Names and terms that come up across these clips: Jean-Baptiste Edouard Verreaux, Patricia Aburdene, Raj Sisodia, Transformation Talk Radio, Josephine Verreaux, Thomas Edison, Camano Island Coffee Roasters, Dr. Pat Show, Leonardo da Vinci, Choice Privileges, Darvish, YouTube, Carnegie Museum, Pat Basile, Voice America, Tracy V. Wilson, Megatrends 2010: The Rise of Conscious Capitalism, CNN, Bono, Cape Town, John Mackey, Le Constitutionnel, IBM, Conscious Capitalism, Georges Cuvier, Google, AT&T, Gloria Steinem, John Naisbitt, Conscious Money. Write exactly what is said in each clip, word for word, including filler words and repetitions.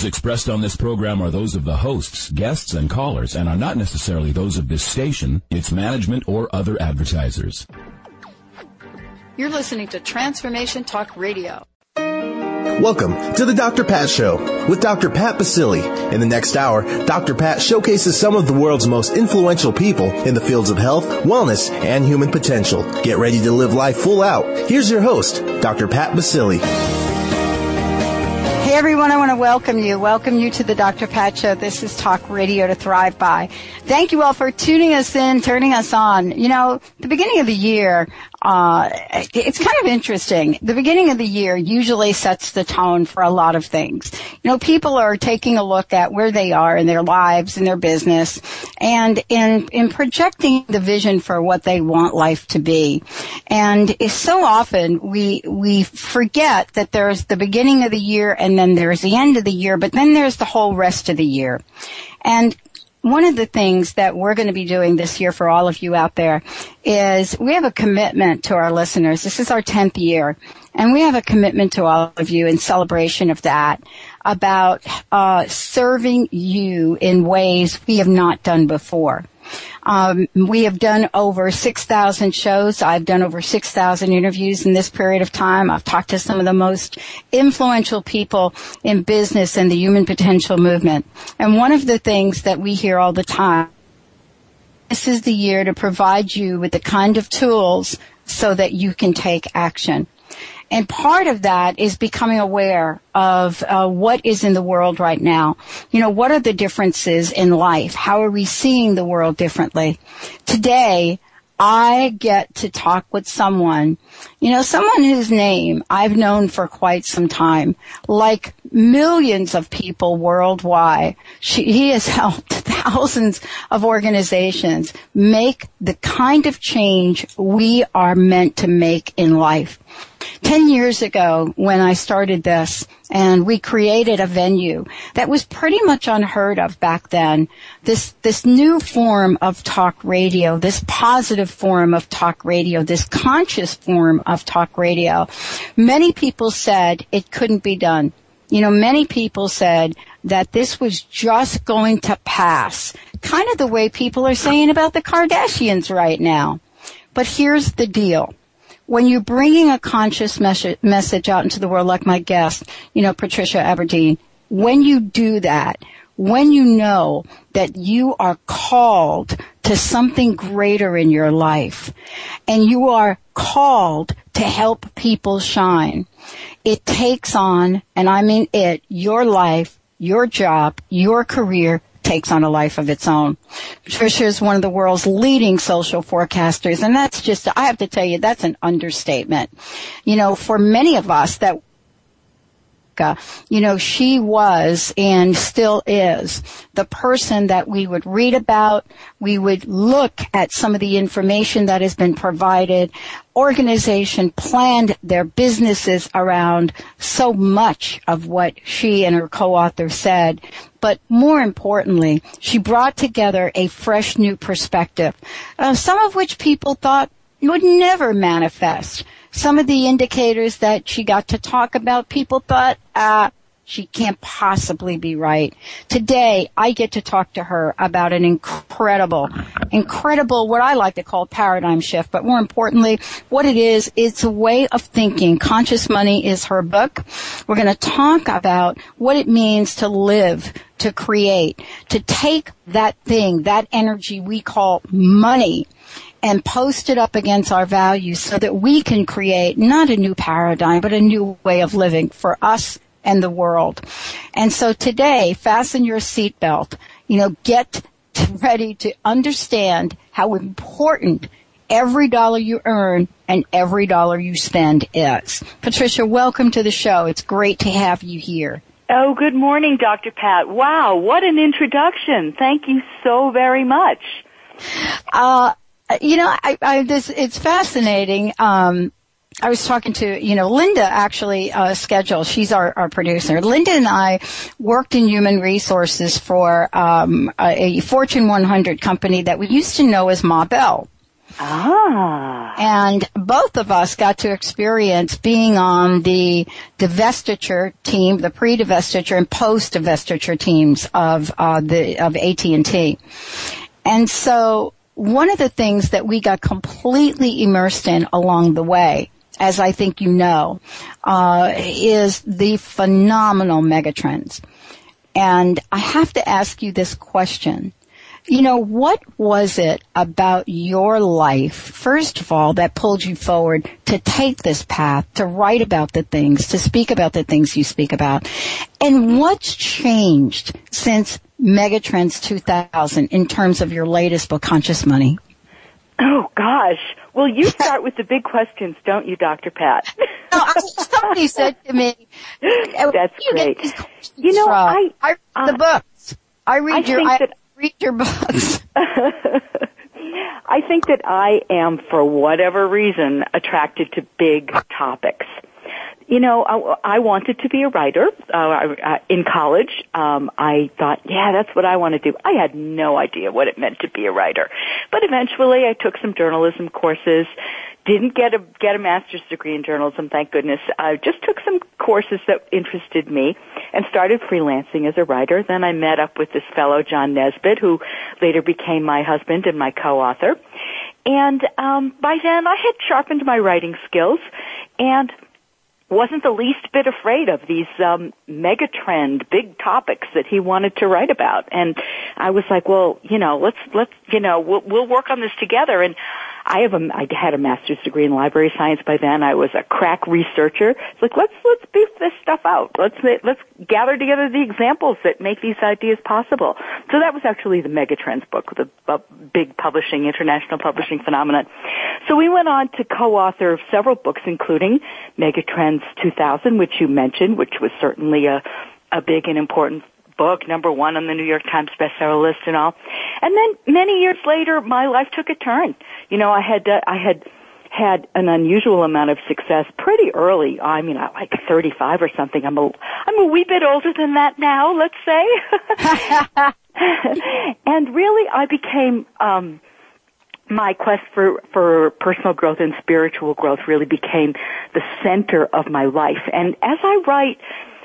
views expressed on this program are those of the hosts, guests, and callers, and are not necessarily those of this station, its management, or other advertisers. You're listening to Transformation Talk Radio. Welcome to the Doctor Pat Show with Doctor Pat Basile. In the next hour, Doctor Pat showcases some of the world's most influential people in the fields of health, wellness, and human potential. Get ready to live life full out. Here's your host, Doctor Pat Basile. Hey everyone, I want to welcome you. Welcome you to the Doctor Pat Show. This is Talk Radio to Thrive By. Thank you all for tuning us in, turning us on. You know, the beginning of the year, uh, it's kind of interesting. The beginning of the year usually sets the tone for a lot of things. You know, people are taking a look at where they are in their lives, in their business, and in, in projecting the vision for what they want life to be. And so often we, we forget that there's the beginning of the year and then there's the end of the year, but then there's the whole rest of the year. And one of the things that we're going to be doing this year for all of you out there is we have a commitment to our listeners. This is our tenth year, and we have a commitment to all of you in celebration of that about uh serving you in ways we have not done before. Um, we have done over six thousand shows. I've done over six thousand interviews in this period of time. I've talked to some of the most influential people in business and the human potential movement. And one of the things that we hear all the time, this is the year to provide you with the kind of tools so that you can take action. And part of that is becoming aware of uh, what is in the world right now. You know, what are the differences in life? How are we seeing the world differently? Today, I get to talk with someone, you know, someone whose name I've known for quite some time. Like millions of people worldwide, she, he has helped thousands of organizations make the kind of change we are meant to make in life. Ten years ago when I started this and we created a venue that was pretty much unheard of back then, this this new form of talk radio, this positive form of talk radio, this conscious form of talk radio, many people said it couldn't be done. You know, many people said that this was just going to pass, kind of the way people are saying about the Kardashians right now. But here's the deal. When you're bringing a conscious message out into the world, like my guest, you know, Patricia Aburdene, when you do that, when you know that you are called to something greater in your life and you are called to help people shine, it takes on, and I mean it, your life, your job, your career, takes on a life of its own. Patricia is one of the world's leading social forecasters, and that's just, I have to tell you, that's an understatement. You know, for many of us that, you know, she was and still is the person that we would read about. We would look at some of the information that has been provided. Organization planned their businesses around so much of what she and her co-author said. But more importantly, she brought together a fresh new perspective, uh, some of which people thought would never manifest. Some of the indicators that she got to talk about, people thought, uh, she can't possibly be right. Today, I get to talk to her about an incredible, incredible, what I like to call paradigm shift. But more importantly, what it is, it's a way of thinking. Conscious Money is her book. We're going to talk about what it means to live, to create, to take that thing, that energy we call money, and post it up against our values so that we can create not a new paradigm, but a new way of living for us and the world. And so today, fasten your seatbelt, you know, get ready to understand how important every dollar you earn and every dollar you spend is. Patricia, welcome to the show. It's great to have you here. Oh, good morning, Doctor Pat. Wow, what an introduction. Thank you so very much. Uh, You know, I, I, this, it's fascinating. Um, I was talking to, you know, Linda actually, uh, schedule. She's our, our producer. Linda and I worked in human resources for, um, a, a Fortune one hundred company that we used to know as Ma Bell. Ah. And both of us got to experience being on the divestiture team, the pre-divestiture and post-divestiture teams of uh, the of A T and T. And so one of the things that we got completely immersed in along the way, as I think you know, uh, is the phenomenal megatrends. And I have to ask you this question. You know, what was it about your life, first of all, that pulled you forward to take this path, to write about the things, to speak about the things you speak about? And what's changed since Megatrends two thousand in terms of your latest book, Conscious Money? Oh, gosh. Well, you start with the big questions, don't you, Doctor Pat? No, I, somebody said to me, that's you great. You know, I, I read uh, the books. I read I your I, that, read your books. I think that I am, for whatever reason, attracted to big topics. You know, I, I wanted to be a writer uh, I, uh, in college. Um, I thought, yeah, that's what I want to do. I had no idea what it meant to be a writer, but eventually, I took some journalism courses. Didn't get a get a master's degree in journalism, thank goodness. I just took some courses that interested me and started freelancing as a writer. Then I met up with this fellow John Naisbitt, who later became my husband and my co-author. And um, by then, I had sharpened my writing skills and wasn't the least bit afraid of these um, megatrend big topics that he wanted to write about, and I was like, well, you know, let's let's you know, we'll, we'll work on this together. And I have a I had a master's degree in library science by then. I was a crack researcher. It's like let's let's beef this stuff out. Let's let's gather together the examples that make these ideas possible. So that was actually the Megatrends book, the uh, big publishing, international publishing phenomenon. So we went on to co-author several books, including Megatrends two thousand, which you mentioned, which was certainly a, a big and important book, number one on the New York Times bestseller list and all. And then many years later, my life took a turn. You know, I had uh, I had had an unusual amount of success pretty early. I mean, I like thirty-five or something. I'm a I'm a wee bit older than that now, let's say. And really, I became. Um, My quest for, for personal growth and spiritual growth really became the center of my life. And as I write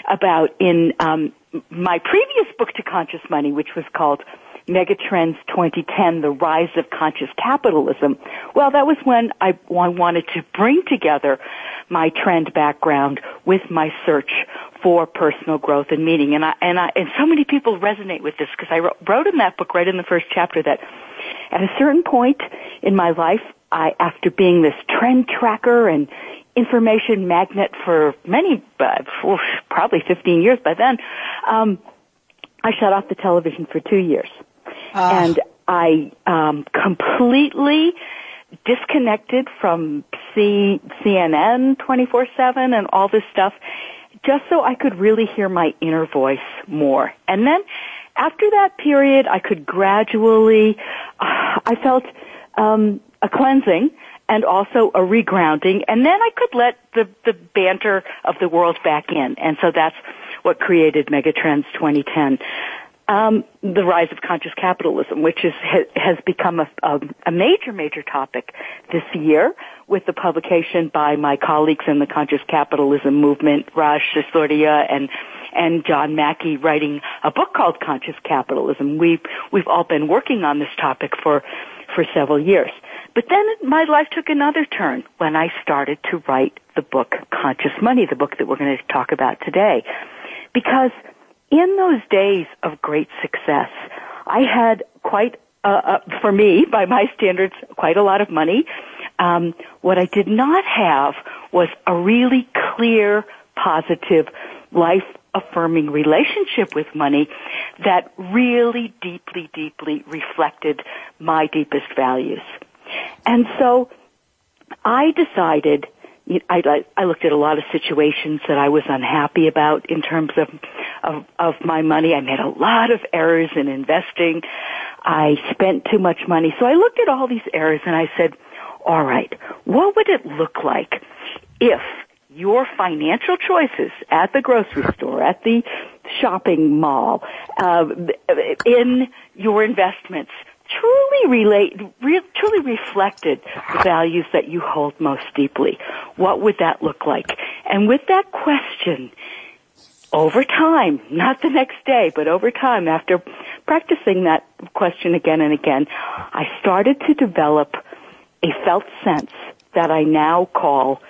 about in um, my previous book to Conscious Money, which was called Megatrends twenty ten: The Rise of Conscious Capitalism, well, that was when I wanted to bring together my trend background with my search for personal growth and meaning. And I and I and so many people resonate with this because I wrote in that book right in the first chapter that at a certain point in my life, I, after being this trend tracker and information magnet for many, uh, for probably fifteen years by then, um, I shut off the television for two years. Uh. And I um, completely disconnected from C- CNN twenty-four seven and all this stuff, just so I could really hear my inner voice more. And then after that period, I could gradually, uh, I felt um, a cleansing and also a regrounding, and then I could let the, the banter of the world back in. And so that's what created Megatrends twenty ten, um, the rise of conscious capitalism, which is ha, has become a, a, a major, major topic this year with the publication by my colleagues in the conscious capitalism movement, Raj Sisodia and and John Mackey, writing a book called Conscious Capitalism. We've, we've all been working on this topic for, for several years. But then my life took another turn when I started to write the book Conscious Money, the book that we're going to talk about today. Because in those days of great success, I had quite, uh, uh for me, by my standards, quite a lot of money. Um, what I did not have was a really clear, positive life affirming relationship with money that really deeply, deeply reflected my deepest values. And so I decided, I, I looked at a lot of situations that I was unhappy about in terms of, of, of my money. I made a lot of errors in investing. I spent too much money. So I looked at all these errors and I said, all right, what would it look like if your financial choices at the grocery store, at the shopping mall, uh, in your investments truly relate, re, truly reflected the values that you hold most deeply, what would that look like? And with that question, over time, not the next day, but over time, after practicing that question again and again, I started to develop a felt sense that I now call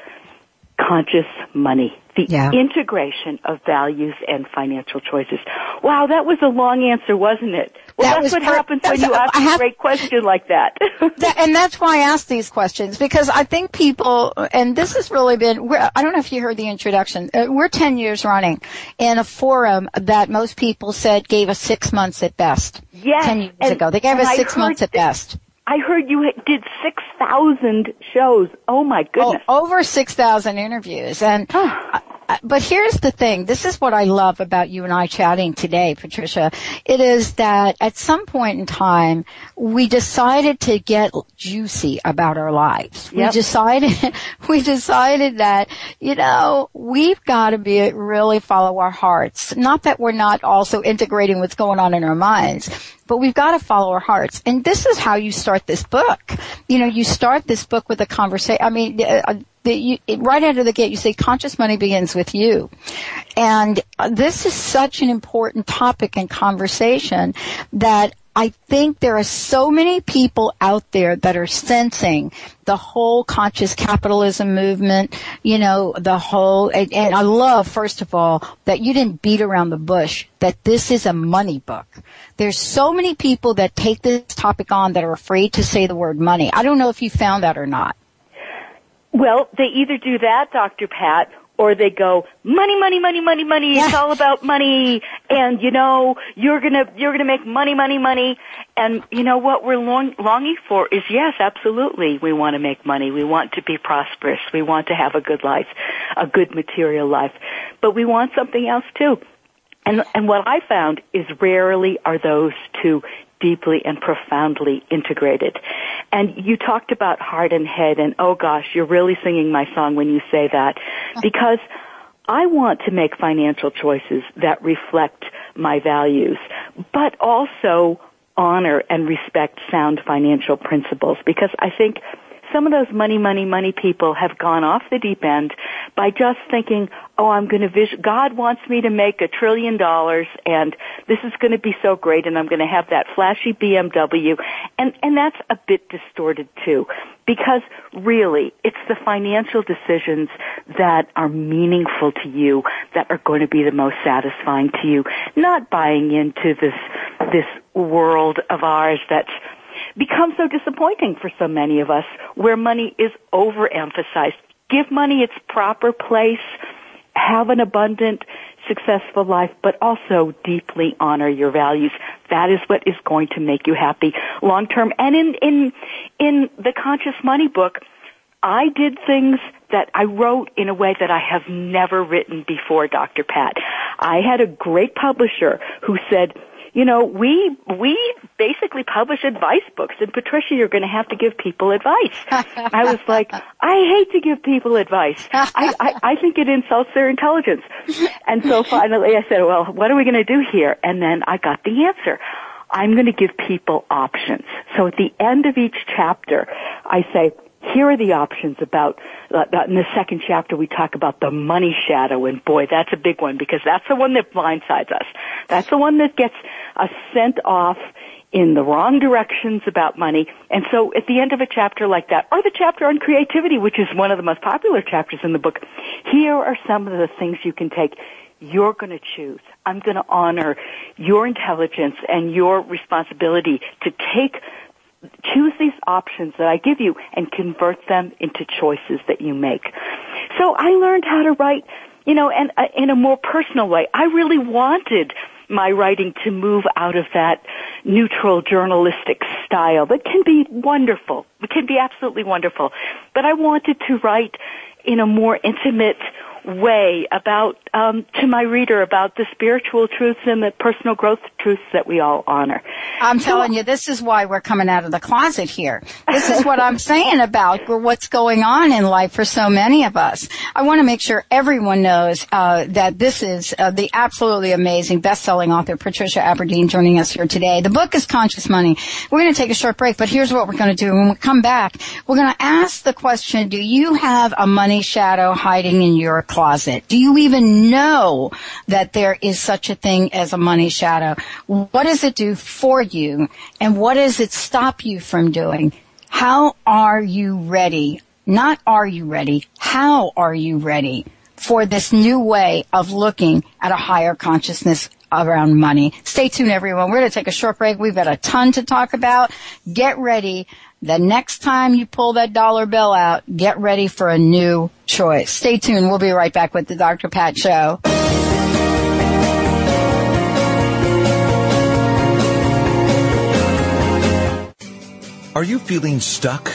conscious money. The yeah. integration of values and financial choices. Wow, that was a long answer, wasn't it? Well, that that's what per- happens that's when you ask have, a great question like that. that. And that's why I ask these questions, because I think people, and this has really been, we're, I don't know if you heard the introduction, uh, we're ten years running in a forum that most people said gave us six months at best. Yes. ten years and, ago. They gave us I six months at this- best. I heard you did six thousand shows. Oh, my goodness. Oh, over six thousand interviews. And huh. But here's the thing. This is what I love about you and I chatting today, Patricia. It is that at some point in time, we decided to get juicy about our lives. Yep. We decided, we decided that, you know, we've got to be really follow our hearts. Not that we're not also integrating what's going on in our minds, but we've got to follow our hearts. And this is how you start this book. You know, you start this book with a conversation. I mean, uh, the, you, right out of the gate, you say, conscious money begins with you. And uh, this is such an important topic in conversation that I think there are so many people out there that are sensing the whole conscious capitalism movement, you know, the whole, and, and I love, first of all, that you didn't beat around the bush, that this is a money book. There's so many people that take this topic on that are afraid to say the word money. I don't know if you found that or not. Well, they either do that, Doctor Pat, or they go, money, money, money, money, money, it's all about money, and you know, you're gonna, you're gonna make money, money, money, and you know what we're long, longing for is, yes, absolutely, we want to make money, we want to be prosperous, we want to have a good life, a good material life, but we want something else too. And, and what I found is rarely are those two deeply and profoundly integrated. And you talked about heart and head, and oh gosh, you're really singing my song when you say that, because I want to make financial choices that reflect my values, but also honor and respect sound financial principles, because I think some of those money, money, money people have gone off the deep end by just thinking, oh, I'm going to vision, God wants me to make a trillion dollars and this is going to be so great and I'm going to have that flashy B M W. And, and that's a bit distorted too, because really it's the financial decisions that are meaningful to you that are going to be the most satisfying to you, not buying into this, this world of ours that's become so disappointing for so many of us, where money is overemphasized. Give money its proper place, have an abundant, successful life, but also deeply honor your values. That is what is going to make you happy long term. And in, in, in the Conscious Money book, I did things that I wrote in a way that I have never written before, Doctor Pat. I had a great publisher who said, you know, we we basically publish advice books, and Patricia, you're going to have to give people advice. I was like, I hate to give people advice. I, I, I think it insults their intelligence. And so finally I said, well, what are we going to do here? And then I got the answer. I'm going to give people options. So at the end of each chapter, I say, here are the options about, about, in the second chapter we talk about the money shadow, and boy, that's a big one, because that's the one that blindsides us. That's the one that gets us sent off in the wrong directions about money. And so at the end of a chapter like that, or the chapter on creativity, which is one of the most popular chapters in the book, here are some of the things you can take. You're going to choose. I'm going to honor your intelligence and your responsibility to take choose these options that I give you and convert them into choices that you make. So I learned how to write, you know, and uh, in a more personal way. I really wanted my writing to move out of that neutral journalistic style that can be wonderful. It can be absolutely wonderful. But I wanted to write in a more intimate way about um, to my reader about the spiritual truths and the personal growth truths that we all honor. I'm so, telling you, this is why we're coming out of the closet here. This is what I'm saying about what's going on in life for so many of us. I want to make sure everyone knows uh, that this is uh, the absolutely amazing best-selling author Patricia Aburdene joining us here today. The book is Conscious Money. We're going to take a short break, but here's what we're going to do. When we come back, we're going to ask the question, do you have a money shadow hiding in your closet? Do you even know that there is such a thing as a money shadow? What does it do for you, and what does it stop you from doing? How are you ready? Not are you ready? How are you ready for this new way of looking at a higher consciousness around money? Stay tuned, everyone. We're going to take a short break. We've got a ton to talk about. Get ready. The next time you pull that dollar bill out, get ready for a new choice. Stay tuned. We'll be right back with the Doctor Pat Show. Are you feeling stuck?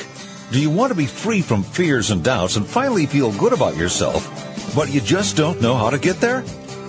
Do you want to be free from fears and doubts and finally feel good about yourself, but you just don't know how to get there?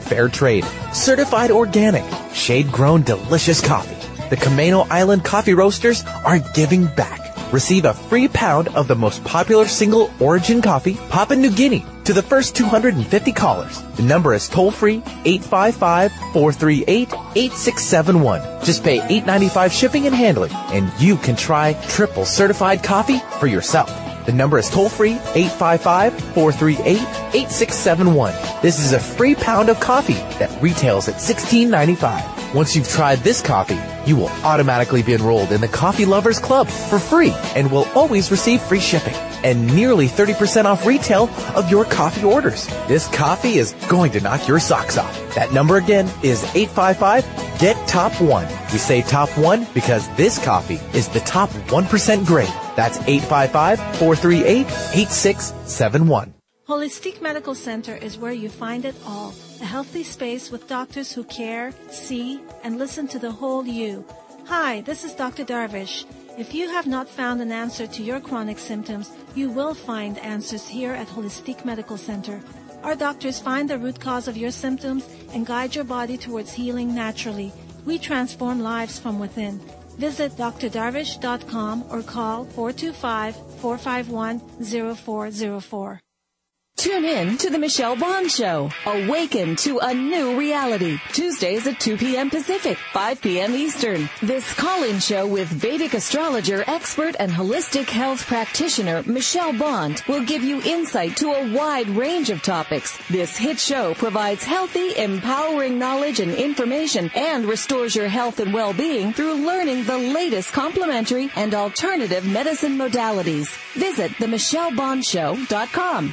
Fair trade, certified organic, shade-grown delicious coffee. The Camano Island Coffee Roasters are giving back. Receive a free pound of the most popular single origin coffee, Papua New Guinea, to the first two hundred fifty callers. The number is toll-free, eight five five, four three eight, eight six seven one. Just pay eight dollars and ninety-five cents shipping and handling, and you can try triple certified coffee for yourself. The number is toll-free, eight five five, four three eight, eight six seven one. This is a free pound of coffee that retails at sixteen dollars and ninety-five cents. Once you've tried this coffee, you will automatically be enrolled in the Coffee Lovers Club for free and will always receive free shipping and nearly thirty percent off retail of your coffee orders. This coffee is going to knock your socks off. That number again is eight five five, get top one. We say top one because this coffee is the top one percent grade. That's eight five five, four three eight, eight six seven one. Holistic Medical Center is where you find it all. A healthy space with doctors who care, see, and listen to the whole you. Hi, this is Doctor Darvish. If you have not found an answer to your chronic symptoms, you will find answers here at Holistic Medical Center. Our doctors find the root cause of your symptoms and guide your body towards healing naturally. We transform lives from within. Visit d r darvish dot com or call four two five, four five one, zero four zero four. Tune in to The Michelle Bond Show. Awaken to a new reality. Tuesdays at two p.m. Pacific, five p.m. Eastern. This call-in show with Vedic astrologer, expert, and holistic health practitioner Michelle Bond will give you insight to a wide range of topics. This hit show provides healthy, empowering knowledge and information and restores your health and well-being through learning the latest complementary and alternative medicine modalities. Visit the michelle bond show dot com.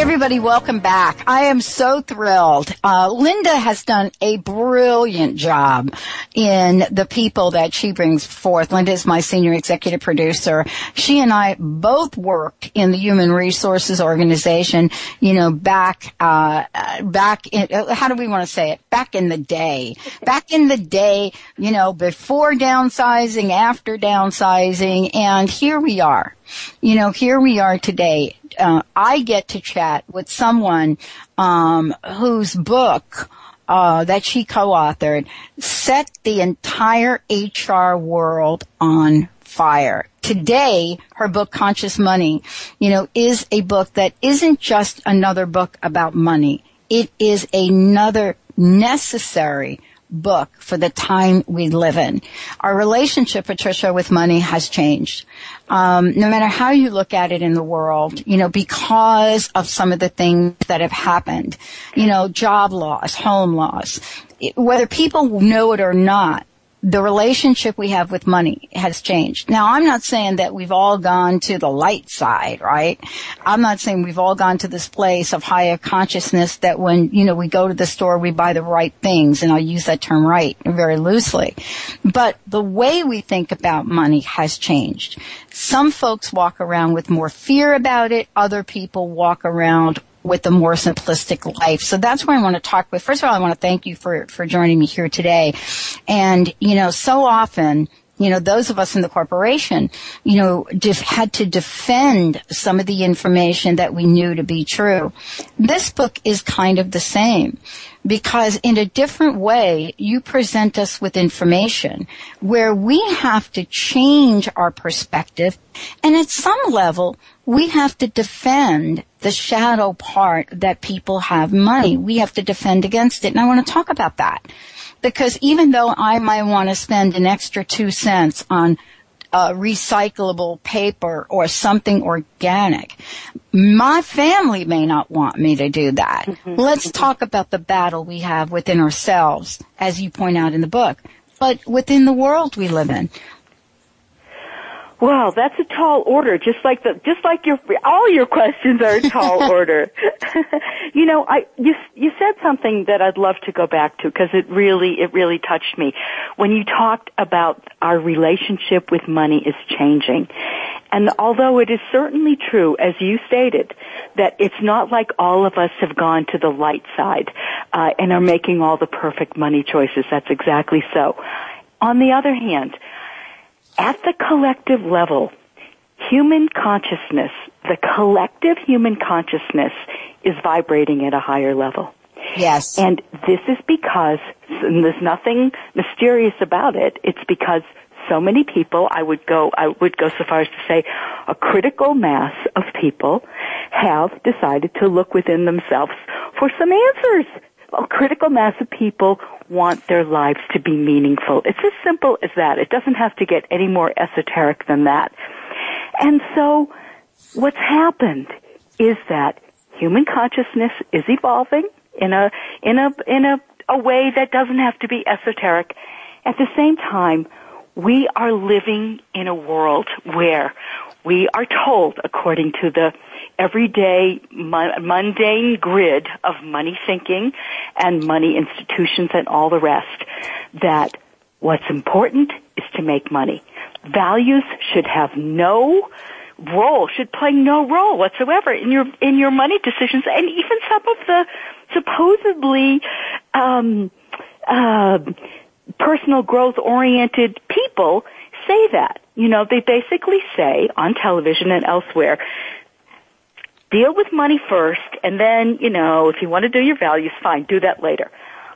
Everybody, welcome back. I am so thrilled. Uh, Linda has done a brilliant job in the people that she brings forth. Linda is my senior executive producer. She and I both worked in the Human Resources Organization, you know, back, uh, back in, how do we want to say it? Back in the day. Back in the day, you know, before downsizing, after downsizing, and here we are. You know, here we are today. Uh, I get to chat with someone um, whose book uh, that she co-authored set the entire H R world on fire. Today, her book, Conscious Money, you know, is a book that isn't just another book about money. It is another necessary book for the time we live in. Our relationship, Patricia, with money has changed. Um, no matter how you look at it in the world, you know, because of some of the things that have happened, you know, job loss, home loss, it, whether people know it or not, the relationship we have with money has changed. Now, I'm not saying that we've all gone to the light side, right? I'm not saying we've all gone to this place of higher consciousness that when, you know, we go to the store, we buy the right things. And I'll use that term right very loosely. But the way we think about money has changed. Some folks walk around with more fear about it. Other people walk around with a more simplistic life. So that's what I want to talk with. First of all, I want to thank you for, for joining me here today. And, you know, so often, you know, those of us in the corporation, you know, just had to defend some of the information that we knew to be true. This book is kind of the same, because in a different way, you present us with information where we have to change our perspective. And at some level, we have to defend the shadow part that people have money. We have to defend against it. And I want to talk about that. Because even though I might want to spend an extra two cents on uh, recyclable paper or something organic, my family may not want me to do that. Mm-hmm. Let's talk about the battle we have within ourselves, as you point out in the book, but within the world we live in. Wow, that's a tall order. Just like the, just like your, all your questions are a tall order. You know, I, you, you said something that I'd love to go back to because it really, it really touched me. When you talked about our relationship with money is changing. And although it is certainly true, as you stated, that it's not like all of us have gone to the light side, uh, and are making all the perfect money choices. That's exactly so. On the other hand, at the collective level, human consciousness, the collective human consciousness is vibrating at a higher level. Yes. And this is because, and there's nothing mysterious about it, it's because so many people, I would go, I would go so far as to say a critical mass of people have decided to look within themselves for some answers. A critical mass of people want their lives to be meaningful. It's as simple as that. It doesn't have to get any more esoteric than that. And so what's happened is that human consciousness is evolving in a in a in a, a way that doesn't have to be esoteric. At the same time, we are living in a world where we are told, according to the everyday mundane grid of money thinking and money institutions and all the rest, that what's important is to make money. Values should have no role, should play no role whatsoever in your in your money decisions, and even some of the supposedly um uh personal growth oriented people say that. You know, they basically say on television and elsewhere, deal with money first, and then, you know, if you want to do your values, fine, do that later.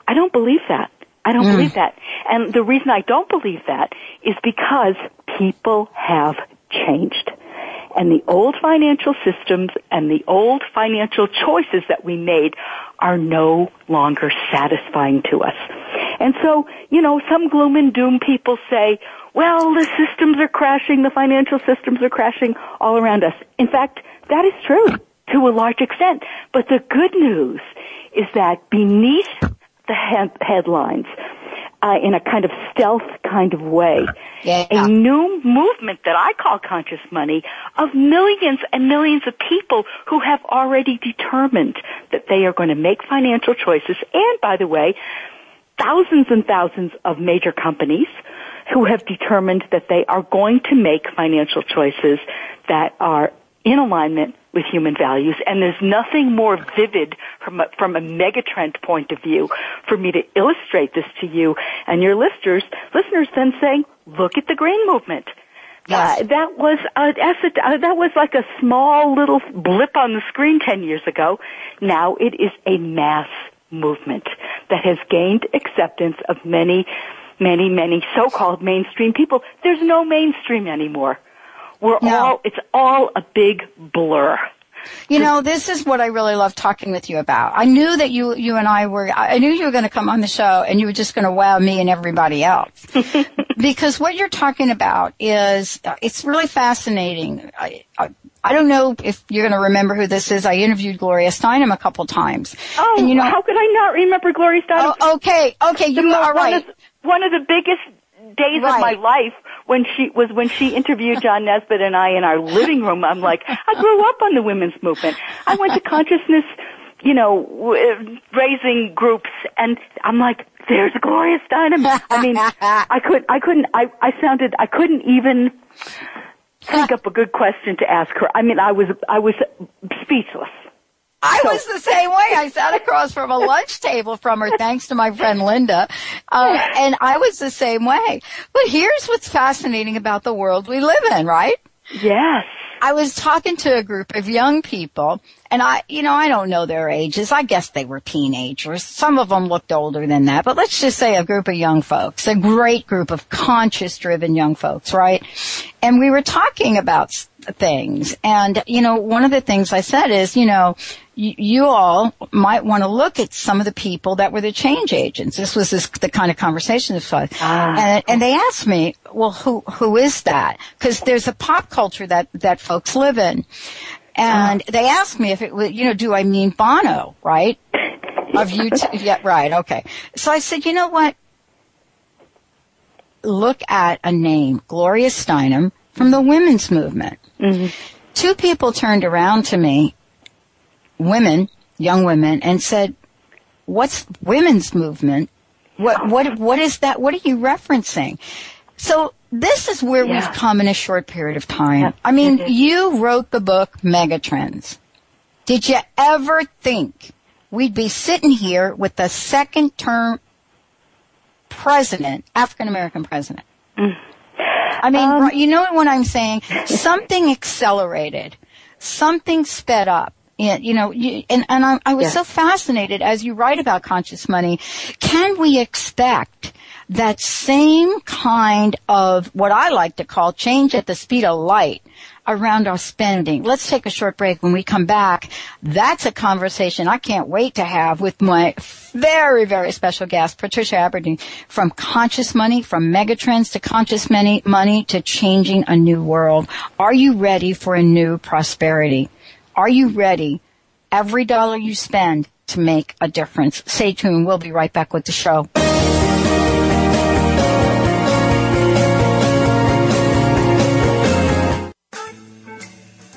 I don't believe that. I don't mm. believe that. And the reason I don't believe that is because people have changed. And the old financial systems and the old financial choices that we made are no longer satisfying to us. And so, you know, some gloom and doom people say, well, the systems are crashing, the financial systems are crashing all around us. In fact, that is true to a large extent. But the good news is that beneath the he- headlines, uh, in a kind of stealth kind of way, yeah. a new movement that I call Conscious Money of millions and millions of people who have already determined that they are going to make financial choices. And by the way, thousands and thousands of major companies who have determined that they are going to make financial choices that are in alignment with human values. And there's nothing more vivid from a, from a megatrend point of view for me to illustrate this to you and your listeners, listeners than saying, look at the green movement. Yes. Uh, that was a, that was like a small little blip on the screen ten years ago. Now it is a mass movement that has gained acceptance of many, many, many so-called mainstream people. There's no mainstream anymore. We're no. all, it's all a big blur. You know, this is what I really love talking with you about. I knew that you, you and I were, I knew you were going to come on the show and you were just going to wow me and everybody else. Because what you're talking about is, uh, it's really fascinating. I, I, I don't know if you're going to remember who this is. I interviewed Gloria Steinem a couple times. Oh, and you know, how could I not remember Gloria Steinem? Oh, okay, okay, you the, are one right. Of, one of the biggest days right. of my life. When she was, when she interviewed John Naisbitt and I in our living room, I'm like, I grew up on the women's movement. I went to consciousness, you know, raising groups, and I'm like, there's Gloria Steinem. I mean, I could, I couldn't, I, I sounded, I couldn't even think up a good question to ask her. I mean, I was, I was speechless. I was the same way. I sat across from a lunch table from her, thanks to my friend Linda. Uh, and I was the same way. But here's what's fascinating about the world we live in, right? Yes. I was talking to a group of young people, and I, you know, I don't know their ages. I guess they were teenagers. Some of them looked older than that. But let's just say a group of young folks, a great group of conscious-driven young folks, right? And we were talking about things. And, you know, one of the things I said is, you know, you all might want to look at some of the people that were the change agents. This was this, the kind of conversation this was. Ah. And, and they asked me, well, who, who is that? Because there's a pop culture that, that folks live in. And ah. they asked me if it was, you know, do I mean Bono, right? Of YouTube? Yeah, right, okay. So I said, you know what? Look at a name, Gloria Steinem, from the women's movement. Mm-hmm. Two people turned around to me, women, young women, and said, what's women's movement? What, what, what is that? What are you referencing? So this is where yeah. we've come in a short period of time. Yeah. I mean, mm-hmm. you wrote the book Megatrends. Did you ever think we'd be sitting here with a second term president, African American president? Mm. I mean, um, you know what I'm saying? Something accelerated. Something sped up. And, you know, you, and, and I, I was yes. so fascinated as you write about conscious money. Can we expect that same kind of what I like to call change at the speed of light around our spending? Let's take a short break. When we come back, that's a conversation I can't wait to have with my very, very special guest, Patricia Aburdene, from Conscious Money, from Megatrends to Conscious Money, money to Changing a New World. Are you ready for a new prosperity? Are you ready, every dollar you spend, to make a difference? Stay tuned. We'll be right back with the show.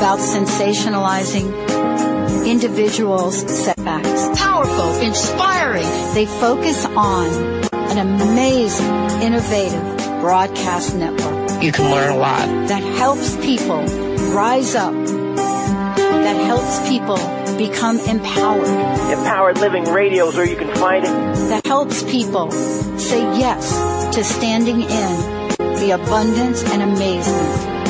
about sensationalizing individuals' setbacks. Powerful, inspiring. They focus on an amazing, innovative broadcast network. You can learn a lot. That helps people rise up. That helps people become empowered. Empowered Living Radio is where you can find it. That helps people say yes to standing in the abundance and amazement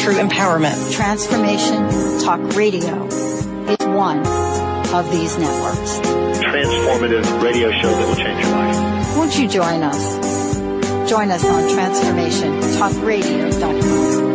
True empowerment. Transformation Talk Radio is one of these networks. Transformative radio show that will change your life. Won't you join us? Join us on transformation talk radio dot com.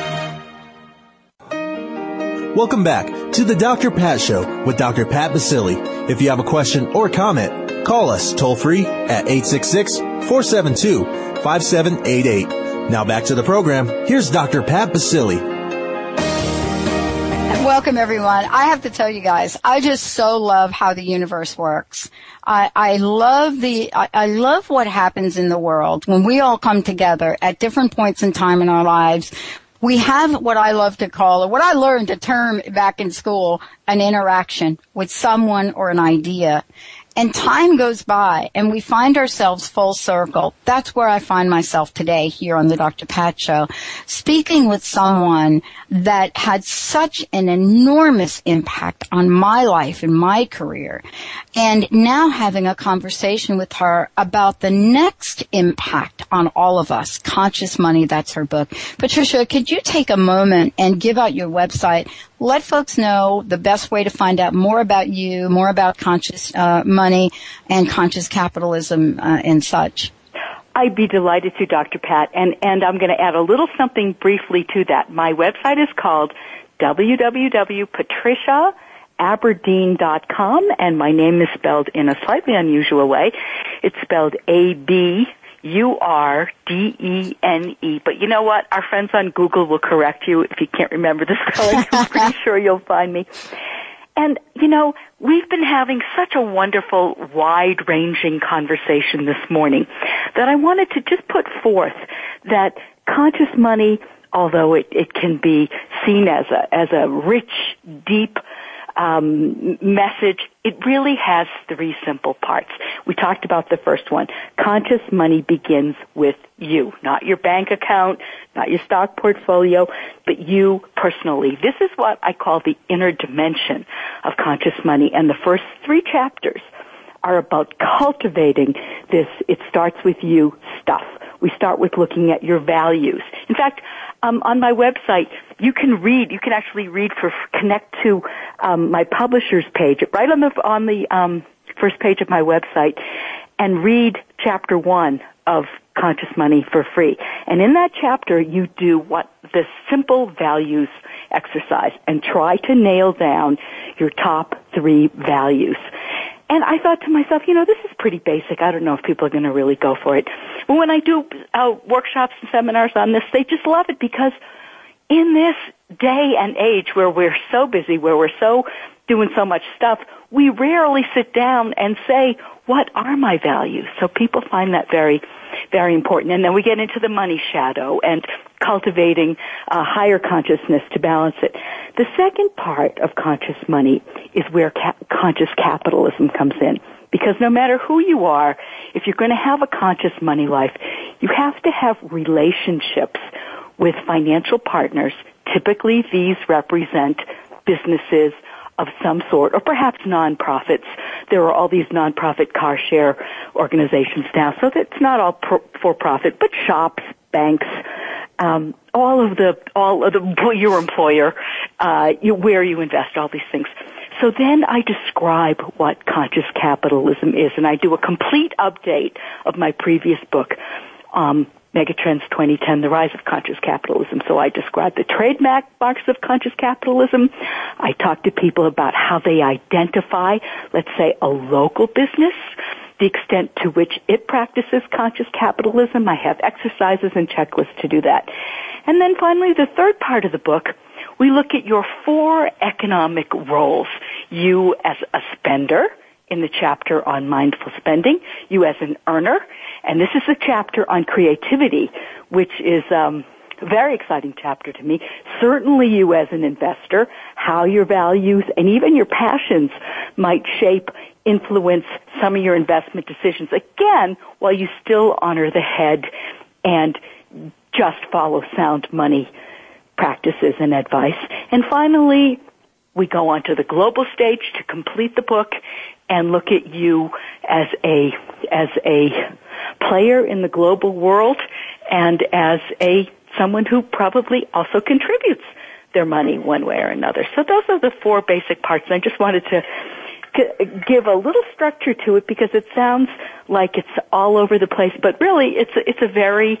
Welcome back to the Doctor Pat Show with Doctor Pat Basile. If you have a question or comment, call us toll-free at eight six six, four seven two, five seven eight eight. Now back to the program. Here's Doctor Pat Basile. Welcome, everyone. I have to tell you guys, I just so love how the universe works. I, I love the, I, I love what happens in the world when we all come together at different points in time in our lives. We have what I love to call, or what I learned a term back in school, an interaction with someone or an idea. And time goes by, and we find ourselves full circle. That's where I find myself today here on the Doctor Pat Show, speaking with someone that had such an enormous impact on my life and my career, and now having a conversation with her about the next impact on all of us, Conscious Money. That's her book. Patricia, could you take a moment and give out your website? Let folks know the best way to find out more about you, more about Conscious uh, Money and Conscious Capitalism uh, and such. I'd be delighted to, Doctor Pat. And, and I'm going to add a little something briefly to that. My website is called w w w dot patricia aburdene dot com, and my name is spelled in a slightly unusual way. It's spelled A B U R D E N E. But you know what? Our friends on Google will correct you if you can't remember the spelling. I'm pretty sure you'll find me. And, you know, we've been having such a wonderful, wide-ranging conversation this morning that I wanted to just put forth that conscious money, although it, it can be seen as a, as a rich, deep Um, message, it really has three simple parts. We talked about the first one. Conscious money begins with you, not your bank account, not your stock portfolio, but you personally. This is what I call the inner dimension of conscious money, and the first three chapters are about cultivating this. It starts with you stuff. We start with looking at your values. In fact, um, on my website, you can read. You can actually read for connect to um, my publisher's page, right on the on the um, first page of my website, and read chapter one of Conscious Money for free. And in that chapter, you do what the simple values exercise and try to nail down your top three values. And I thought to myself, you know, this is pretty basic. I don't know if people are going to really go for it. But when I do uh, workshops and seminars on this, they just love it, because in this day and age where we're so busy, where we're so doing so much stuff, we rarely sit down and say, what are my values? So people find that very, very important. And then we get into the money shadow and cultivating a higher consciousness to balance it. The second part of conscious money is where ca- conscious capitalism comes in. Because no matter who you are, if you're going to have a conscious money life, you have to have relationships with financial partners. Typically, these represent businesses of some sort, or perhaps nonprofits. There are all these nonprofit car share organizations now, so that's not all pro- for profit, but shops, banks, um, all of the all of the your employer uh, you, where you invest, all these things. So then I describe what conscious capitalism is, and I do a complete update of my previous book, um, Megatrends twenty ten, The Rise of Conscious Capitalism. So I describe the trademarks of conscious capitalism. I talk to people about how they identify, let's say, a local business, the extent to which it practices conscious capitalism. I have exercises and checklists to do that. And then finally, the third part of the book, we look at your four economic roles. You as a spender, in the chapter on mindful spending, you as an earner, and this is a chapter on creativity, which is um, a very exciting chapter to me. Certainly you as an investor, how your values and even your passions might shape, influence some of your investment decisions, again, while you still honor the head and just follow sound money practices and advice. And finally, we go on to the global stage to complete the book and look at you as a, as a player in the global world and as a, someone who probably also contributes their money one way or another. So those are the four basic parts. And I just wanted to give a little structure to it because it sounds like it's all over the place, but really it's a, it's a very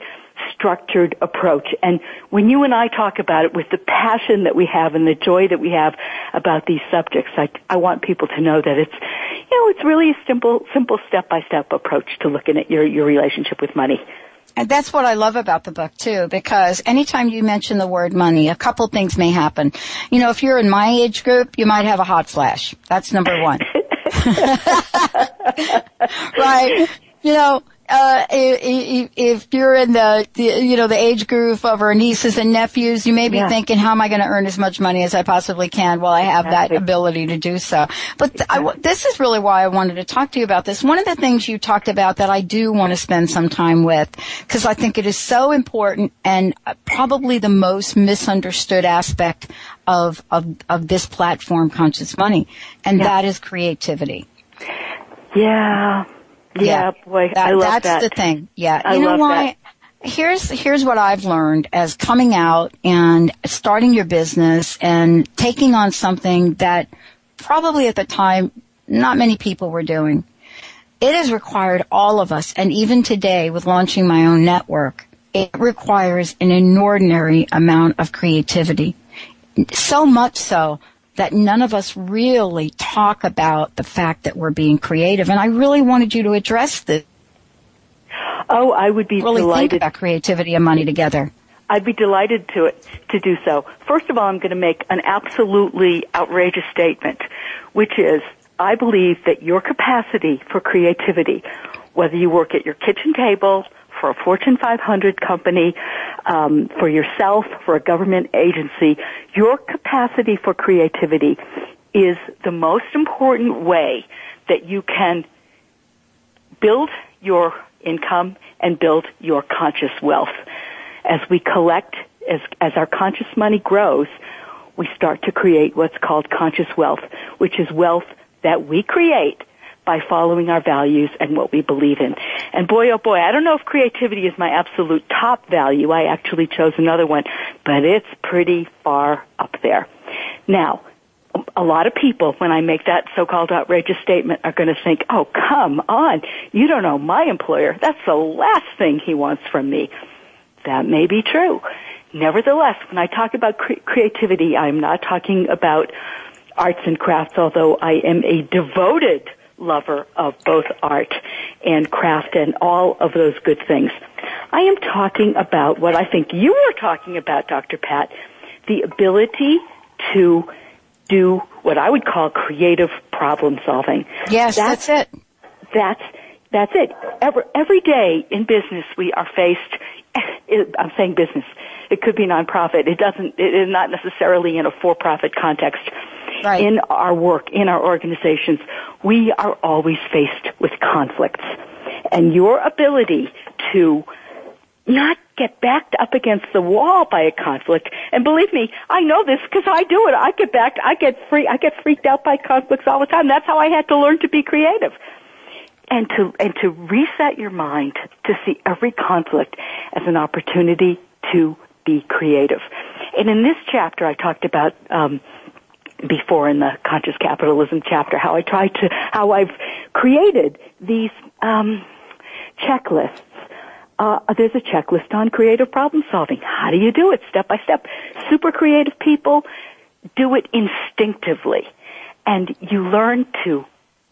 structured approach. And when you and I talk about it with the passion that we have and the joy that we have about these subjects, I, I want people to know that it's, you know, it's really a simple, simple step-by-step approach to looking at your, your relationship with money. And that's what I love about the book, too, because anytime you mention the word money, a couple things may happen. You know, if you're in my age group, you might have a hot flash. That's number one. Right. You know, uh, if, if you're in the, the, you know, the age group of our nieces and nephews, you may be yeah. thinking, how am I going to earn as much money as I possibly can? Well, I have exactly. that ability to do so. But th- exactly. I, this is really why I wanted to talk to you about this. One of the things you talked about that I do want to spend some time with, because I think it is so important and probably the most misunderstood aspect of, of, of this platform, Conscious Money, and yeah. that is creativity. Yeah. Yeah, yeah, boy, that, I love that's that. That's the thing. Yeah, I you know love why? That. Here's here's what I've learned as coming out and starting your business and taking on something that probably at the time not many people were doing. It has required all of us, and even today with launching my own network, it requires an inordinate amount of creativity. So much so that none of us really talk about the fact that we're being creative. And I really wanted you to address this. Oh, I would be really delighted. Really think about creativity and money together. I'd be delighted to it, to do so. First of all, I'm going to make an absolutely outrageous statement, which is I believe that your capacity for creativity, whether you work at your kitchen table, for a Fortune five hundred company, um, for yourself, for a government agency, your capacity for creativity is the most important way that you can build your income and build your conscious wealth. As we collect, as, as our conscious money grows, we start to create what's called conscious wealth, which is wealth that we create by following our values and what we believe in. And boy, oh boy, I don't know if creativity is my absolute top value. I actually chose another one, but it's pretty far up there. Now, a lot of people, when I make that so-called outrageous statement, are going to think, oh, come on, you don't know my employer. That's the last thing he wants from me. That may be true. Nevertheless, when I talk about cre- creativity, I'm not talking about arts and crafts, although I am a devoted lover of both art and craft and all of those good things. I am talking about what I think you were talking about, Doctor Pat, the ability to do what I would call creative problem solving. Yes, that's, that's it. That's that's it. Every, every day in business we are faced, I'm saying business, it could be nonprofit, it doesn't, it is not necessarily in a for-profit context. Right. In our work, in our organizations, we are always faced with conflicts. And your ability to not get backed up against the wall by a conflict, and believe me, I know this because I do it. I get backed, I get free, I get freaked out by conflicts all the time. That's how I had to learn to be creative. And to, and to reset your mind to see every conflict as an opportunity to be creative. and in this chapter, I talked about um, before in the Conscious Capitalism chapter how I tried to how I've created these um, checklists. Uh, there's a checklist on creative problem solving. How do you do it? Step by step. Super creative people do it instinctively, and you learn to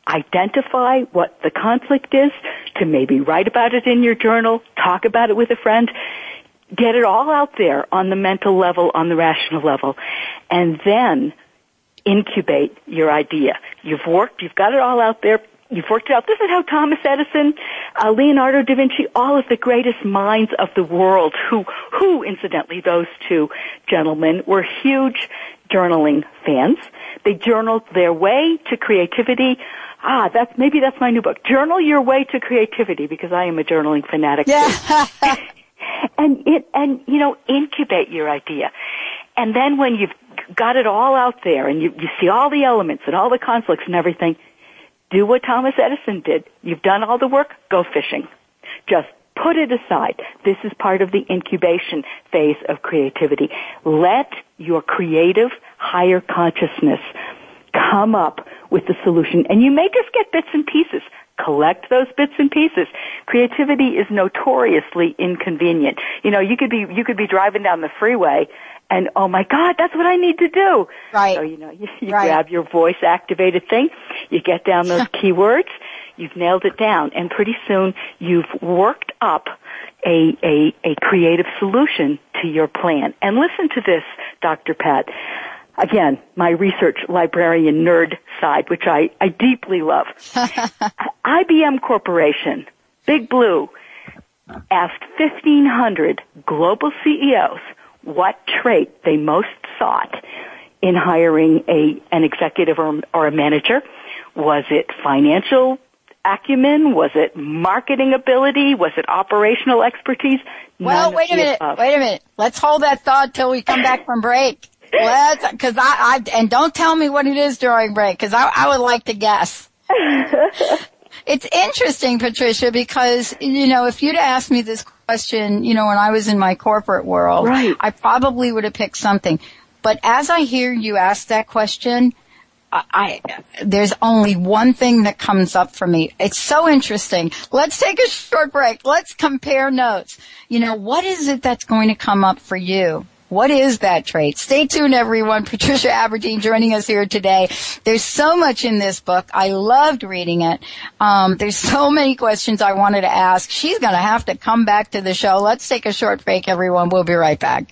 identify what the conflict is, to maybe write about it in your journal, talk about it with a friend, get it all out there on the mental level, on the rational level, and then incubate your idea. You've worked, you've got it all out there, you've worked it out. This is how Thomas Edison, uh, Leonardo da Vinci, all of the greatest minds of the world, who, who, incidentally, those two gentlemen were huge journaling fans. They journaled their way to creativity. Ah, that's, maybe that's my new book. Journal Your Way to Creativity, because I am a journaling fanatic. Yeah. and it, and, you know, incubate your idea. And then when you've got it all out there and you, you see all the elements and all the conflicts and everything, do what Thomas Edison did. You've done all the work, go fishing. Just put it aside. This is part of the incubation phase of creativity. Let your creative higher consciousness come up with the solution. And you may just get bits and pieces. Collect those bits and pieces. Creativity is notoriously inconvenient. You know, you could be, you could be driving down the freeway and, oh my God, that's what I need to do. Right. So, you know, you, you right. grab your voice-activated thing, you get down those keywords, you've nailed it down, and pretty soon you've worked up a, a, a creative solution to your plan. And listen to this, Doctor Pat. Again, my research librarian nerd side, which I, I deeply love. I B M Corporation, Big Blue, asked fifteen hundred global C E Os what trait they most sought in hiring a an executive or, or a manager. Was it financial acumen? Was it marketing ability? Was it operational expertise? None well, wait a minute. Above. Wait a minute. Let's hold that thought till we come back from break. Let's, cause I, I, and don't tell me what it is during break, cause I, I would like to guess. It's interesting, Patricia, because, you know, if you'd asked me this question, you know, when I was in my corporate world, right. I probably would have picked something. But as I hear you ask that question, I, I, there's only one thing that comes up for me. It's so interesting. Let's take a short break. Let's compare notes. You know, what is it that's going to come up for you? What is that trait? Stay tuned, everyone. Patricia Aburdene joining us here today. There's so much in this book. I loved reading it. Um, there's so many questions I wanted to ask. She's going to have to come back to the show. Let's take a short break, everyone. We'll be right back.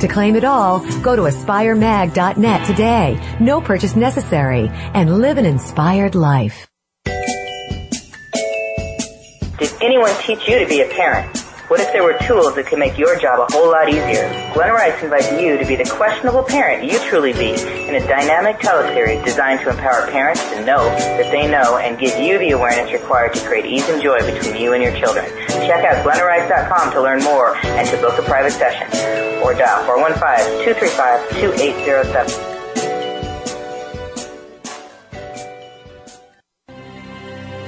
To claim it all, go to aspire mag dot net today. No purchase necessary, and live an inspired life. Did anyone teach you to be a parent? What if there were tools that could make your job a whole lot easier? Glenn Rice invites you to be the questionable parent you truly be in a dynamic teleseries designed to empower parents to know that they know and give you the awareness required to create ease and joy between you and your children. Check out glenn rice dot com to learn more and to book a private session. Or dial four one five, two three five, two eight zero seven.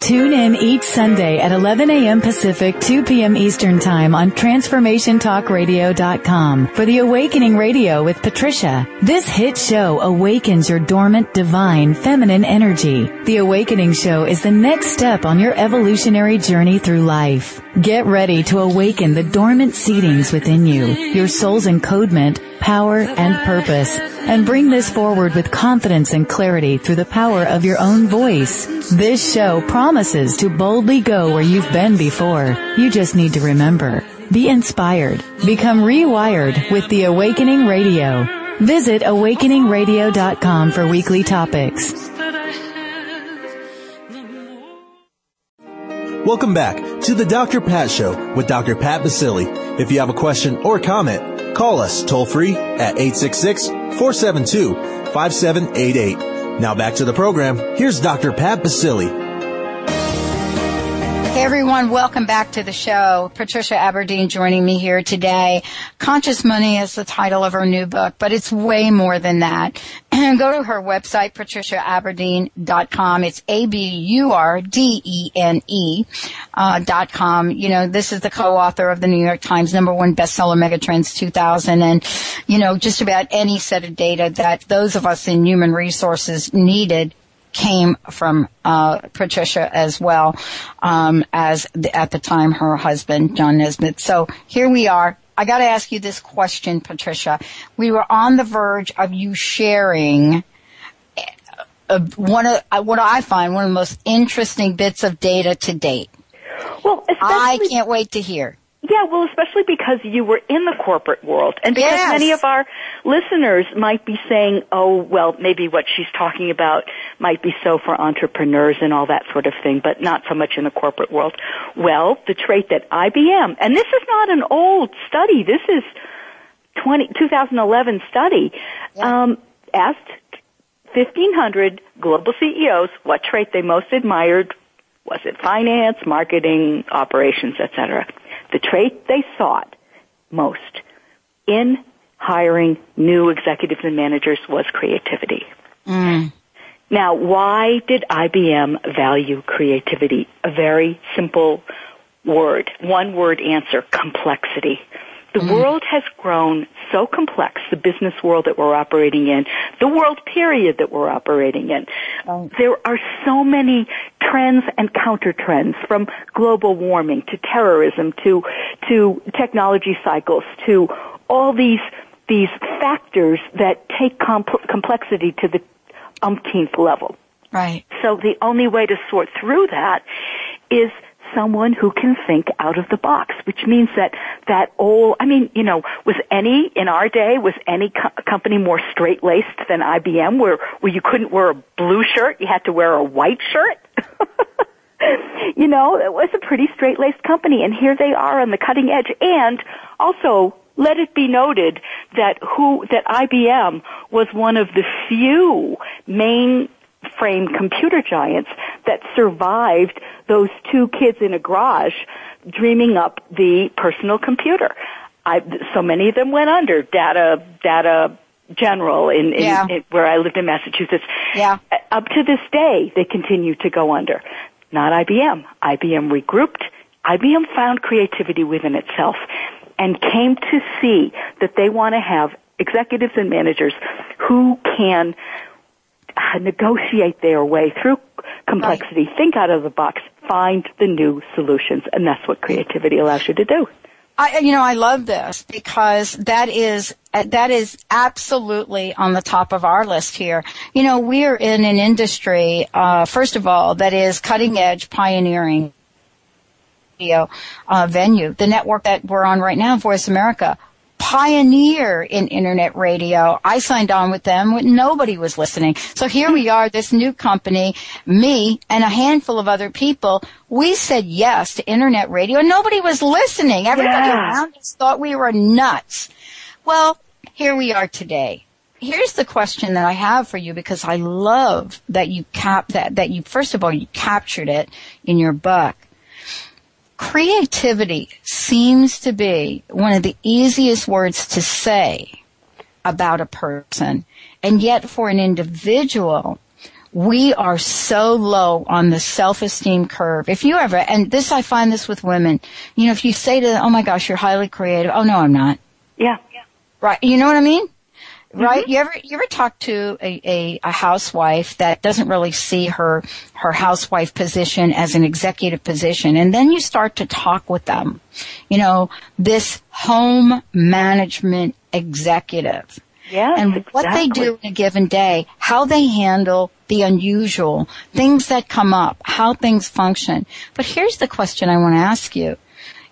Tune in each Sunday at eleven a.m. Pacific, two p.m. Eastern Time on transformation talk radio dot com for The Awakening Radio with Patricia. This hit show awakens your dormant, divine, feminine energy. The Awakening Show is the next step on your evolutionary journey through life. Get ready to awaken the dormant seedings within you, your soul's encodement, power, and purpose, and bring this forward with confidence and clarity through the power of your own voice. This show promises to boldly go where you've been before. You just need to remember, be inspired, become rewired with The Awakening Radio. Visit awakening radio dot com for weekly topics. Welcome back to the Doctor Pat Show with Doctor Pat Basile. If you have a question or comment, call us toll-free at eight six six, four seven two, five seven eight eight. Now back to the program. Here's Doctor Pat Basile. Hey, everyone. Welcome back to the show. Patricia Aburdene joining me here today. Conscious Money is the title of her new book, but it's way more than that. Go to her website, patricia aburdene dot com. It's A B U R D E N E uh, dot com. You know, this is the co-author of the New York Times number one bestseller, Megatrends two thousand, and, you know, just about any set of data that those of us in human resources needed came from uh Patricia, as well um as the, at the time her husband, John Naisbitt. So here we are. I got to ask you this question, Patricia. We were on the verge of you sharing uh, one of uh, what I find one of the most interesting bits of data to date. Well, I can't wait to hear. Yeah, well, especially because you were in the corporate world, and because yes. many of our listeners might be saying, oh, well, maybe what she's talking about might be so for entrepreneurs and all that sort of thing, but not so much in the corporate world. Well, the trait that I B M, and this is not an old study, this is twenty, twenty eleven study, yeah. um, asked fifteen hundred global C E Os what trait they most admired. Was it finance, marketing, operations, et cetera? The trait they sought most in hiring new executives and managers was creativity. Mm. Now, why did I B M value creativity? A very simple word, one word answer, complexity. The mm. world has grown so complex, the business world that we're operating in, the world period that we're operating in. Oh. There are so many trends and counter-trends, from global warming to terrorism to to technology cycles to all these these factors that take comp- complexity to the umpteenth level. Right. So the only way to sort through that is someone who can think out of the box, which means that that old, I mean, you know, was any, in our day, was any co- company more straight-laced than I B M, where, where you couldn't wear a blue shirt, you had to wear a white shirt? You know, it was a pretty straight-laced company, and here they are on the cutting edge. And also, let it be noted that who, that I B M was one of the few main frame computer giants that survived those two kids in a garage dreaming up the personal computer. I, so many of them went under. Data, data General in, in, yeah. in where I lived in Massachusetts. Yeah. Up to this day, they continue to go under. Not I B M. I B M regrouped. I B M found creativity within itself and came to see that they want to have executives and managers who can negotiate their way through complexity, right. think out of the box, find the new solutions, and that's what creativity allows you to do. I, you know, I love this because that is that is absolutely on the top of our list here. You know, we're in an industry, uh, first of all, that is cutting edge, pioneering. radio uh, venue. The network that we're on right now, Voice America, pioneer in internet radio. I signed on with them when nobody was listening. So here we are, this new company, me and a handful of other people, we said yes to internet radio and nobody was listening. Everybody yeah. around us thought we were nuts. Well, here we are today. Here's the question that I have for you, because I love that you cap that, that you, first of all, you captured it in your book. Creativity seems to be one of the easiest words to say about a person. And yet for an individual, we are so low on the self-esteem curve. If you ever, and this, I find this with women, you know, if you say to them, oh my gosh, you're highly creative. Oh no, I'm not. Yeah. yeah. Right. You know what I mean? Right? Mm-hmm. You ever, you ever talk to a, a, a housewife that doesn't really see her, her housewife position as an executive position, and then you start to talk with them. You know, this home management executive. Yeah. And exactly. what they do in a given day, how they handle the unusual, things that come up, how things function. But here's the question I want to ask you.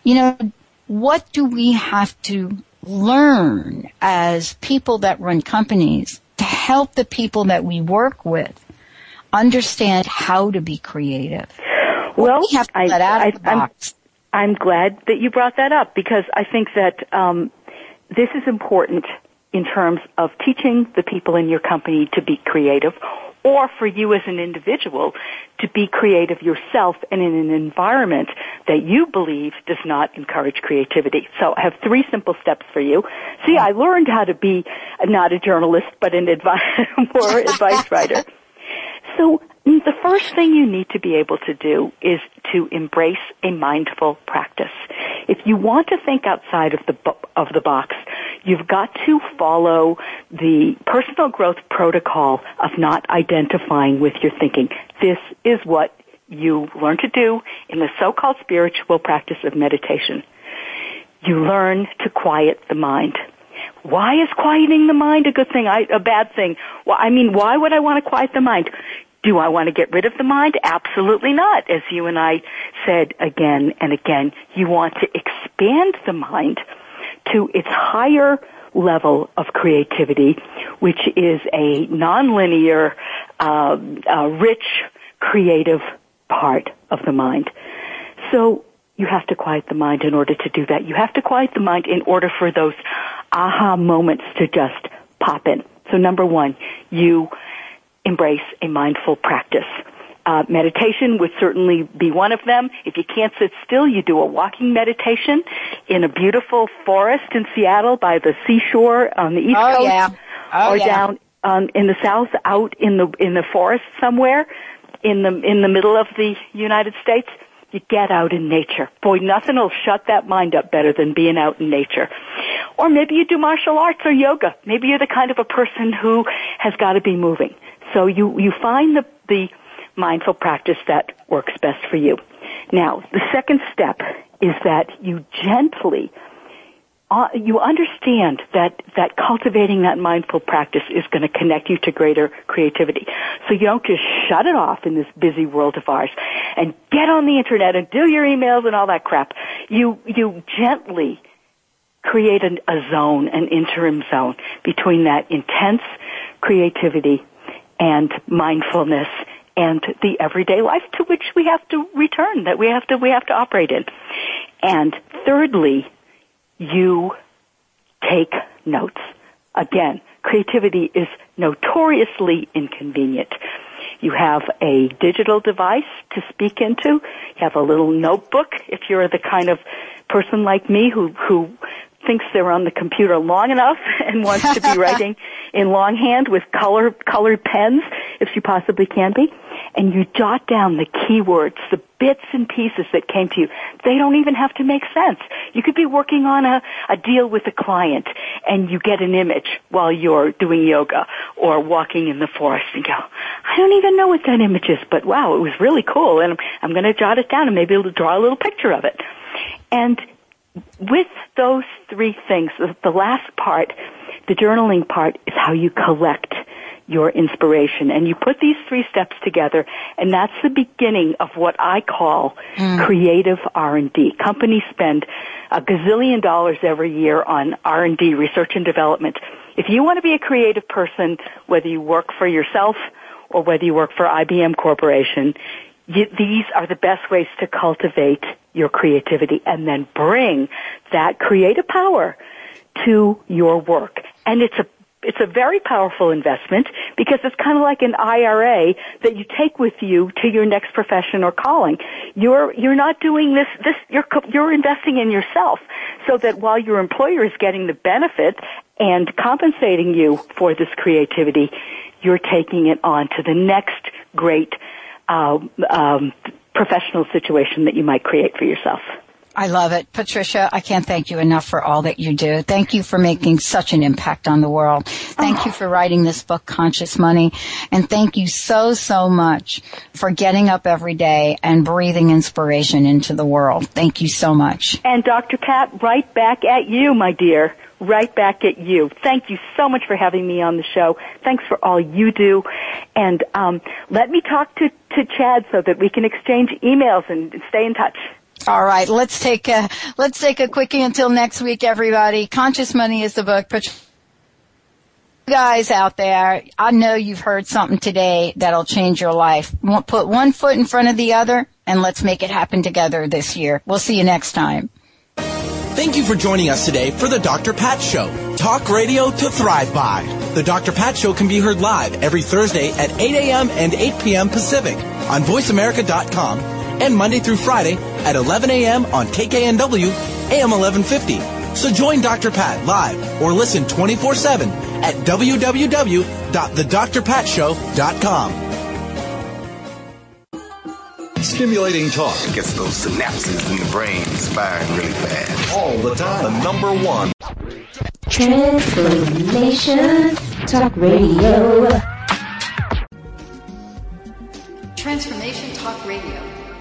You know, what do we have to learn as people that run companies to help the people that we work with understand how to be creative? Well, we have to I, let out I, of the I'm, box. I'm glad that you brought that up, because I think that um, this is important in terms of teaching the people in your company to be creative, or for you as an individual to be creative yourself and in an environment that you believe does not encourage creativity. So I have three simple steps for you. See, I learned how to be not a journalist, but an advice, more advice writer. So the first thing you need to be able to do is to embrace a mindful practice. If you want to think outside of the of the box, you've got to follow the personal growth protocol of not identifying with your thinking. This is what you learn to do in the so-called spiritual practice of meditation. You learn to quiet the mind. Why is quieting the mind a good thing, I, a bad thing? Well, I mean, why would I want to quiet the mind? Do I want to get rid of the mind? Absolutely not. As you and I said again and again, you want to expand the mind to its higher level of creativity, which is a nonlinear, uh, uh, rich, creative part of the mind. So you have to quiet the mind in order to do that. You have to quiet the mind in order for those aha moments to just pop in. So number one, you embrace a mindful practice. Uh, meditation would certainly be one of them. If you can't sit still, you do a walking meditation in a beautiful forest in Seattle by the seashore on the East oh, Coast yeah. oh, or yeah. down um, in the South out in the in the forest somewhere in the in the middle of the United States. You get out in nature. Boy, nothing will shut that mind up better than being out in nature. Or maybe you do martial arts or yoga. Maybe you're the kind of a person who has got to be moving. So you, you find the, the mindful practice that works best for you. Now, the second step is that you gently, uh, you understand that, that cultivating that mindful practice is going to connect you to greater creativity. So you don't just shut it off in this busy world of ours and get on the internet and do your emails and all that crap. You, you gently create an, a zone, an interim zone between that intense creativity and mindfulness and the everyday life to which we have to return, that we have to, we have to operate in. And thirdly, you take notes. Again, creativity is notoriously inconvenient. You have a digital device to speak into. You have a little notebook if you're the kind of person like me who, who thinks they're on the computer long enough and wants to be writing in longhand with color, colored pens, if she possibly can be. And you jot down the keywords, the bits and pieces that came to you. They don't even have to make sense. You could be working on a, a deal with a client and you get an image while you're doing yoga or walking in the forest and go, I don't even know what that image is, but wow, it was really cool. And I'm, I'm going to jot it down and maybe draw a little picture of it. And with those three things, the last part, the journaling part, is how you collect your inspiration. And you put these three steps together, and that's the beginning of what I call mm. creative R and D. Companies spend a gazillion dollars every year on R and D, research and development. If you want to be a creative person, whether you work for yourself or whether you work for I B M Corporation, you, these are the best ways to cultivate your creativity and then bring that creative power to your work. And it's a It's a very powerful investment because it's kind of like an I R A that you take with you to your next profession or calling. You're, you're not doing this, this, you're, you're investing in yourself so that while your employer is getting the benefit and compensating you for this creativity, you're taking it on to the next great, um, um, professional situation that you might create for yourself. I love it. Patricia, I can't thank you enough for all that you do. Thank you for making such an impact on the world. Thank you for writing this book, Conscious Money. And thank you so, so much for getting up every day and breathing inspiration into the world. Thank you so much. And Doctor Pat, right back at you, my dear. Right back at you. Thank you so much for having me on the show. Thanks for all you do. And um, let me talk to, to Chad so that we can exchange emails and stay in touch. All right, let's take a let's take a quickie until next week, everybody. Conscious Money is the book. You guys out there, I know you've heard something today that'll change your life. Put one foot in front of the other, and let's make it happen together this year. We'll see you next time. Thank you for joining us today for the Doctor Pat Show. Talk radio to thrive by. The Doctor Pat Show can be heard live every Thursday at eight a.m. and eight p.m. Pacific on voice america dot com. And Monday through Friday at eleven a.m. on K K N W, A M eleven fifty. So join Doctor Pat live or listen twenty-four seven at w w w dot the dr pat show dot com. Stimulating talk gets those synapses in the brain firing really fast. All the time. The number one. Transformation Talk Radio. Transformation Talk Radio.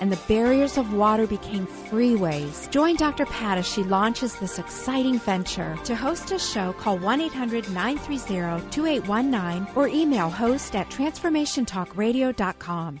and the barriers of water became freeways. Join Doctor Pat as she launches this exciting venture. To host a show, call one eight hundred nine three zero two eight one nine or email host at transformation talk radio dot com.